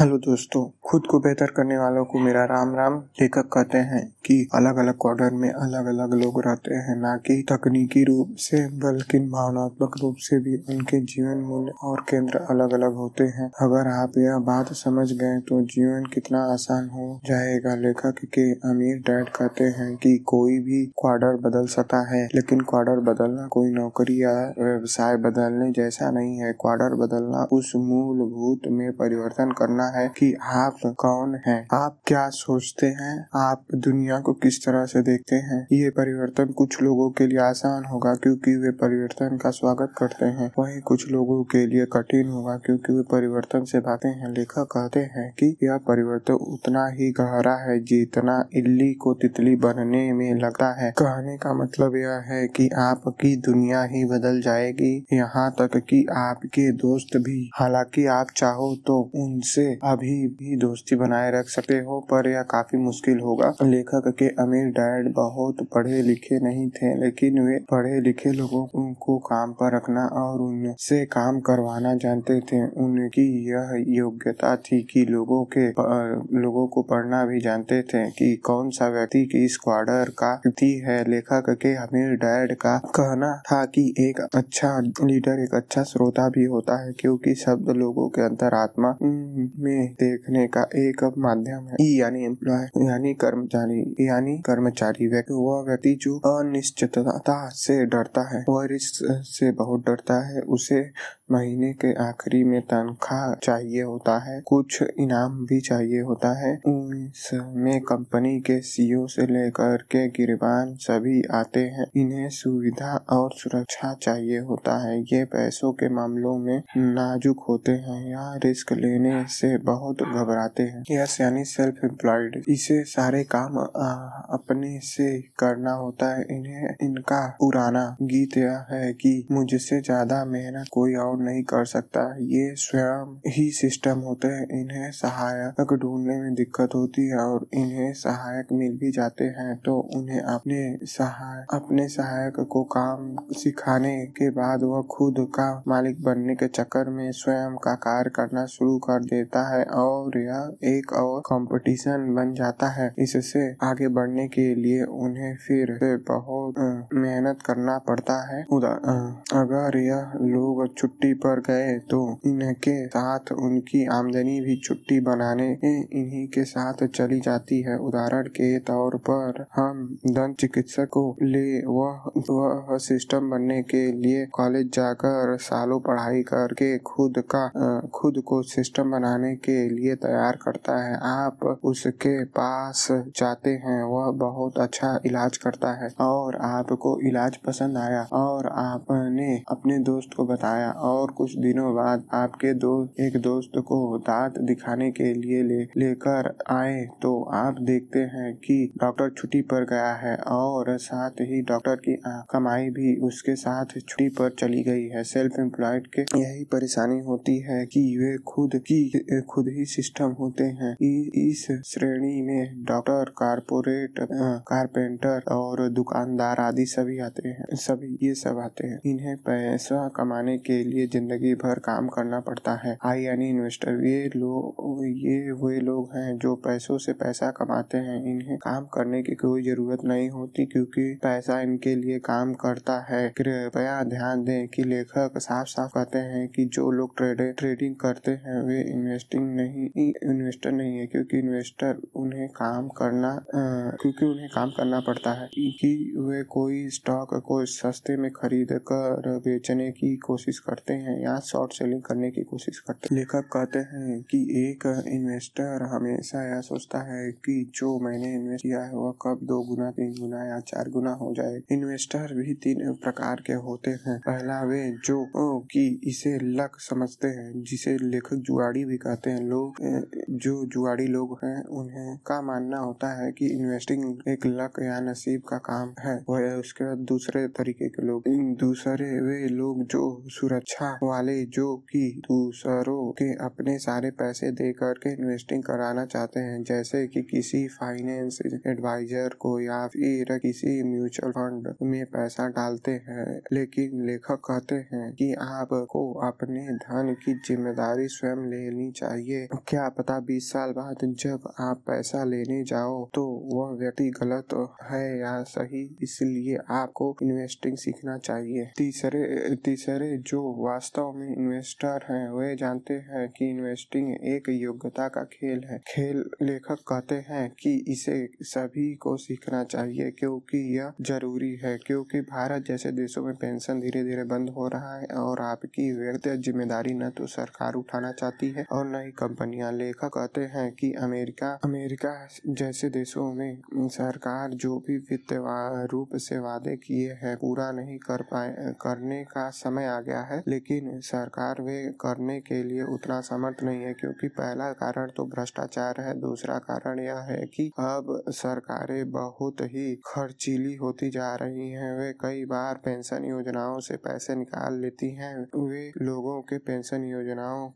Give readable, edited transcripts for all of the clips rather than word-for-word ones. Hello दोस्तों, खुद को बेहतर करने वालों को मेरा राम राम। लेखक कहते हैं कि अलग अलग क्वार्टर में अलग अलग लोग रहते हैं, ना कि तकनीकी रूप से बल्कि भावनात्मक रूप से भी उनके जीवन मूल्य और केंद्र अलग अलग होते हैं। अगर आप यह बात समझ गए तो जीवन कितना आसान हो जाएगा। लेखक के अमीर डैड कहते हैं कि कोई भी क्वार्टर बदल सकता है, लेकिन क्वार्टर बदलना कोई नौकरी या व्यवसाय बदलने जैसा नहीं है। क्वार्टर बदलना उस मूलभूत में परिवर्तन करना है कि आप कौन हैं, आप क्या सोचते हैं, आप दुनिया को किस तरह से देखते हैं। ये परिवर्तन कुछ लोगों के लिए आसान होगा क्योंकि वे परिवर्तन का स्वागत करते हैं, वहीं कुछ लोगों के लिए कठिन होगा क्योंकि वे परिवर्तन से भागते हैं। लेखक कहते हैं कि यह परिवर्तन उतना ही गहरा है जितना इल्ली को तितली बनने में लगता है। कहने का मतलब यह है कि आपकी दुनिया ही बदल जाएगी, यहाँ तक कि आपके दोस्त भी। हालांकि आप चाहो तो उनसे अभी भी दोस्ती बनाए रख सकते हो, पर यह काफी मुश्किल होगा। लेखक के अमीर डैड बहुत पढ़े लिखे नहीं थे, लेकिन वे पढ़े लिखे लोगों को काम पर रखना और उनसे काम करवाना जानते थे। उनकी यह योग्यता थी कि लोगों को पढ़ना भी जानते थे कि कौन सा व्यक्ति किस क्वार्टर का व्यक्ति है। लेखक के अमीर डैड का कहना था कि एक अच्छा लीडर एक अच्छा श्रोता भी होता है, क्योंकि शब्द लोगों के अंतरात्मा में देखने का एक माध्यम है। यानी एम्प्लॉय यानी कर्मचारी वह व्यक्ति जो अनिश्चितता से डरता है, वह रिस्क से बहुत डरता है। उसे महीने के आखिरी में तनख्वाह चाहिए होता है, कुछ इनाम भी चाहिए होता है। इसमें कंपनी के सीईओ से लेकर के गिरबान सभी आते हैं। इन्हें सुविधा और सुरक्षा चाहिए होता है। ये पैसों के मामलों में नाजुक होते हैं, यहाँ रिस्क लेने से बहुत घबराते हैं। यस यानी सेल्फ एम्प्लॉयड, इसे सारे काम अपने से करना होता है। इनका पुराना गीत यह है कि मुझसे ज्यादा मेहनत कोई और नहीं कर सकता। ये स्वयं ही सिस्टम होते हैं, इन्हें सहायक ढूंढने में दिक्कत होती है और इन्हें सहायक मिल भी जाते हैं तो उन्हें अपने सहायक को काम सिखाने के बाद वह खुद का मालिक बनने के चक्कर में स्वयं का कार्य करना शुरू कर देता है और यह एक और कंपटीशन बन जाता है। इससे आगे बढ़ने के लिए उन्हें फिर से बहुत मेहनत करना पड़ता है। अगर यह लोग छुट्टी पर गए तो इनके साथ उनकी आमदनी भी छुट्टी बनाने इन्हीं के साथ चली जाती है। उदाहरण के तौर पर हम दंत चिकित्सक को ले, वह सिस्टम बनने के लिए कॉलेज जाकर सालों पढ़ाई करके खुद को सिस्टम बनाने के लिए तैयार करता है। आप उसके पास जाते हैं, वह बहुत अच्छा इलाज करता है और आपको इलाज पसंद आया और आपने अपने दोस्त को बताया और कुछ दिनों बाद आपके एक दोस्त को दांत दिखाने के लिए लेकर आए तो आप देखते हैं कि डॉक्टर छुट्टी पर गया है और साथ ही डॉक्टर की कमाई भी उसके साथ छुट्टी पर चली गई है। सेल्फ एम्प्लॉयड के यही परेशानी होती है कि वे खुद ही सिस्टम होते हैं। इस श्रेणी में डॉक्टर, कारपोरेट, कारपेंटर और दुकानदार आदि सभी ये सब आते हैं। इन्हें पैसा कमाने के लिए जिंदगी भर काम करना पड़ता है। आई यानी इन्वेस्टर, ये वे लोग हैं जो पैसों से पैसा कमाते हैं। इन्हें काम करने की कोई जरूरत नहीं होती क्योंकि पैसा इनके लिए काम करता है। कृपया ध्यान दें कि लेखक साफ साफ कहते हैं कि जो लोग ट्रेडिंग करते हैं वे इन्वेस्टर नहीं है क्योंकि उन्हें काम करना पड़ता है कि वे कोई स्टॉक को सस्ते में खरीद कर बेचने की कोशिश करते हैं या शॉर्ट सेलिंग करने की कोशिश करते हैं। लेखक कहते हैं कि एक इन्वेस्टर हमेशा यह सोचता है कि जो मैंने इन्वेस्ट किया है वह कब 2 गुना, 3 गुना या 4 गुना हो जाए। इन्वेस्टर भी 3 प्रकार के होते हैं। पहला वे जो कि इसे लक समझते हैं, जिसे लेखक जुआड़ी भी कहते हैं। लोग जो जुआड़ी लोग हैं उन्हें का मानना होता है कि इन्वेस्टिंग एक लक या नसीब का काम है। वह उसके बाद दूसरे तरीके के लोग, दूसरे वे लोग जो सुरक्षा वाले, जो कि दूसरों के अपने सारे पैसे दे करके इन्वेस्टिंग कराना चाहते हैं, जैसे कि किसी फाइनेंस एडवाइजर को या फिर किसी म्यूचुअल फंड में पैसा डालते हैं। लेकिन लेखक कहते हैं कि आपको अपने धन की जिम्मेदारी स्वयं लेनी चाहिए। क्या पता 20 साल बाद जब आप पैसा लेने जाओ तो वह व्यक्ति गलत है या सही, इसलिए आपको इन्वेस्टिंग सीखना चाहिए। तीसरे जो वास्तव में इन्वेस्टर हैं वे जानते हैं कि इन्वेस्टिंग एक योग्यता का खेल है। लेखक कहते हैं कि इसे सभी को सीखना चाहिए क्योंकि यह जरूरी है, क्योंकि भारत जैसे देशों में पेंशन धीरे धीरे बंद हो रहा है और आपकी व्यक्तिगत जिम्मेदारी न तो सरकार उठाना चाहती है और न ही कंपनियां। लेखक कहते हैं कि अमेरिका जैसे देशों में सरकार जो भी वित्तीय रूप से वादे किए हैं पूरा नहीं करने का समय आ गया है, लेकिन सरकार वे करने के लिए उतना समर्थ नहीं है क्योंकि पहला कारण तो भ्रष्टाचार है, दूसरा कारण यह है कि अब सरकारें बहुत ही खर्चीली होती जा रही हैं। वे कई बार पेंशन योजनाओं से पैसे निकाल लेती हैं। वे लोगों के पेंशन योजनाओं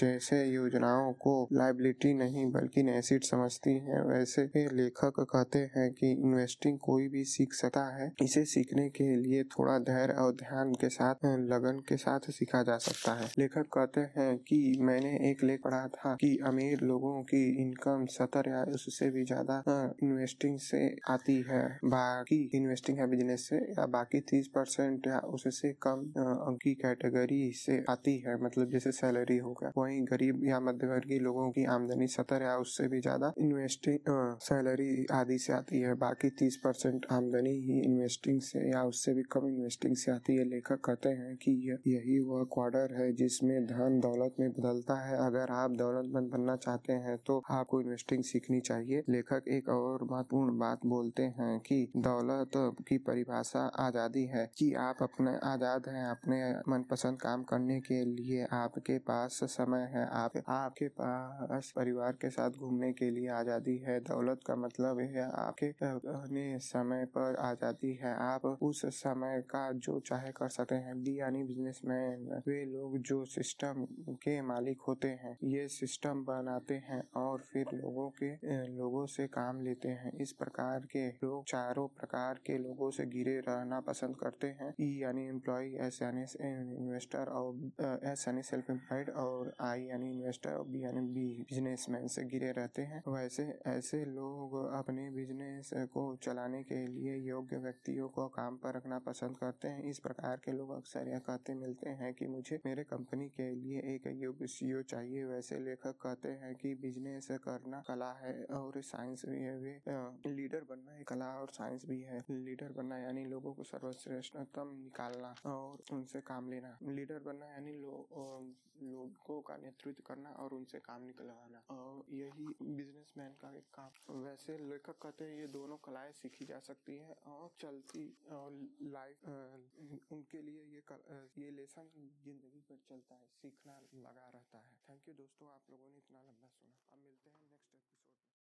जैसे योजनाओं को लायबिलिटी नहीं बल्कि एसेट समझती हैं। वैसे लेखक कहते हैं कि इन्वेस्टिंग कोई भी सीख सकता है, इसे सीखने के लिए थोड़ा धैर्य और ध्यान के साथ लगन के साथ सीखा जा सकता है। लेखक कहते हैं कि मैंने एक लेख पढ़ा था कि अमीर लोगों की इनकम 70 या उससे भी ज्यादा इन्वेस्टिंग से आती है, बाकी इन्वेस्टिंग है बिजनेस से, या बाकी 30% या उससे कम की कैटेगरी से आती है, मतलब जैसे सैलरी होगा। वहीं गरीब या मध्यवर्गीय लोगों की आमदनी 70 या उससे भी ज्यादा इन्वेस्टिंग सैलरी आदि से आती है, बाकी 30% आमदनी ही इन्वेस्टिंग से या उससे भी कम इन्वेस्टिंग से आती है। लेखक कहते हैं कि यही वह क्वार्टर है जिसमें धन दौलत में बदलता है। अगर आप दौलतमंद बनना चाहते हैं तो आपको इन्वेस्टिंग सीखनी चाहिए। लेखक एक और महत्वपूर्ण बात बोलते हैं कि दौलत की परिभाषा आजादी है, कि आप अपने आजाद हैं अपने मनपसंद काम करने के लिए, आपके पास समय है, आपके पास परिवार के साथ घूमने के लिए आजादी है। दौलत का मतलब है आपके अपने समय पर आजादी है, आप उस समय का जो चाहे कर सकते हैं। यानी बिजनेसमैन वे लोग जो सिस्टम के मालिक होते हैं, ये सिस्टम बनाते हैं और फिर लोगों से काम लेते हैं। इस प्रकार के लोग चारों प्रकार के लोगों से घिरे रहना पसंद करते हैं, ई यानी एम्प्लॉय, एस यानी इन्वेस्टर और एस यानी सेल्फ एम्प्लॉयड, और आई यानी इन्वेस्टर और बी यानी बिजनेसमैन से घिरे रहते हैं। वैसे ऐसे लोग अपने बिजनेस को चलाने के लिए योग्य व्यक्तियों को काम पर रखना पसंद करते हैं। इस प्रकार के लोग अक्सर यह कहते मिलते हैं कि मुझे मेरे कंपनी के लिए एक योग्य सीईओ चाहिए। वैसे लेखक कहते हैं कि बिजनेस करना कला है और साइंस भी है, वे लीडर बनना एक कला और साइंस भी है। लीडर बनना यानी लोगों को सर्वश्रेष्ठतम निकालना और उनसे काम लेना, लीडर बनना यानी लोगों का नेतृत्व करना और उनसे काम निकलवाना, और यही बिजनेसमैन का एक काम। वैसे लेखक कहते हैं ये दोनों कलाएं सीखी जा सकती है और चलती और लाइफ उनके लिए ये लेसन जिंदगी पर चलता है, सीखना लगा रहता है। थैंक यू दोस्तों, आप लोगों ने इतना लंबा सुना। अब मिलते हैं नेक्स्ट एपिसोड।